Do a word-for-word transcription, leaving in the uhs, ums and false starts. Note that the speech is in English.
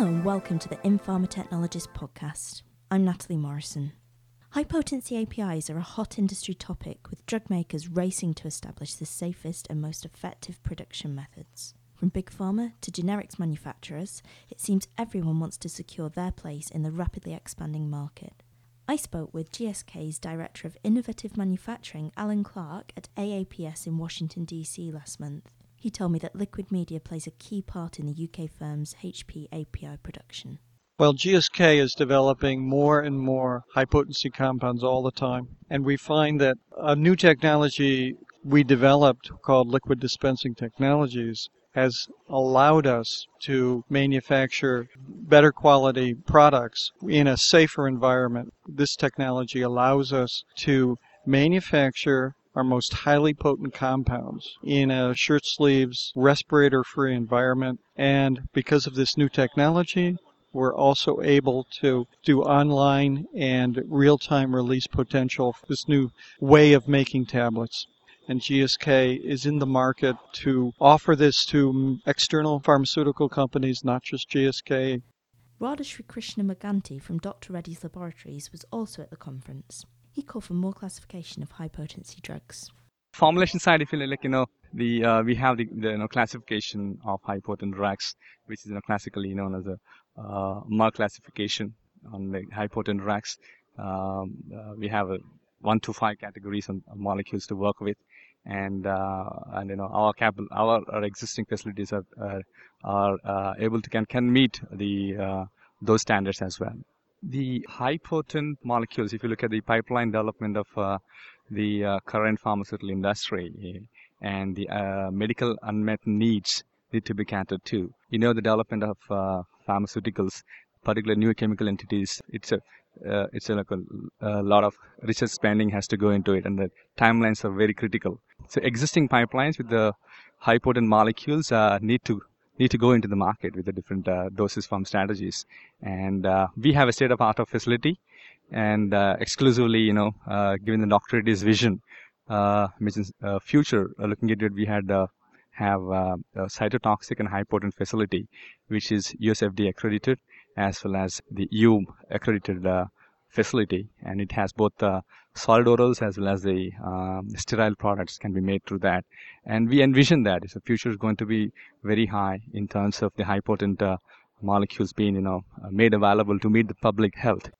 Hello and welcome to the In Pharma Technologist podcast. I'm Natalie Morrison. High-potency A P Is are a hot industry topic, with drug makers racing to establish the safest and most effective production methods. From big pharma to generics manufacturers, it seems everyone wants to secure their place in the rapidly expanding market. I spoke with G S K's Director of Innovative Manufacturing, Alan Clark, at A A P S in Washington, D C last month. He told me that liquid media plays a key part in the U K firm's H P A P I production. Well, G S K is developing more and more high-potency compounds all the time, and we find that a new technology we developed called liquid dispensing technologies has allowed us to manufacture better quality products in a safer environment. This technology allows us to manufacture our most highly potent compounds in a shirt sleeves, respirator-free environment, and because of this new technology, we're also able to do online and real-time release potential for this new way of making tablets. And G S K is in the market to offer this to external pharmaceutical companies, not just G S K. Radha Shri Krishna Maganti from Doctor Reddy's Laboratories was also at the conference. He called for more classification of high-potency drugs. Formulation side, if you like, you know, The uh, we have the, the you know, classification of high potent drugs, which is you know, classically known as the uh, Mar classification on the high potent drugs. Um, uh, we have a one to five categories of molecules to work with, and uh, and you know our cap our, our existing facilities are uh, are uh, able to can can meet the uh, those standards as well. The high potent molecules, if you look at the pipeline development of uh, the uh, current pharmaceutical industry, and the uh, medical unmet needs need to be catered to. You know, the development of uh, pharmaceuticals, particularly new chemical entities, it's a, uh, it's a, like a, a lot of research spending has to go into it, and the timelines are very critical. So existing pipelines with the high potent molecules uh, need to need to go into the market with the different uh, doses from strategies. And uh, we have a state-of-the-art facility, and uh, exclusively, you know, uh, given the Doctor Reddy's vision, Uh, uh, future uh, looking at it, we had uh, have uh, a cytotoxic and high potent facility, which is U S F D A accredited as well as the E U accredited uh, facility, and it has both uh, solid orals as well as the um, sterile products can be made through that. And we envision that the future is going to be very high in terms of the high potent uh, molecules being you know made available to meet the public health.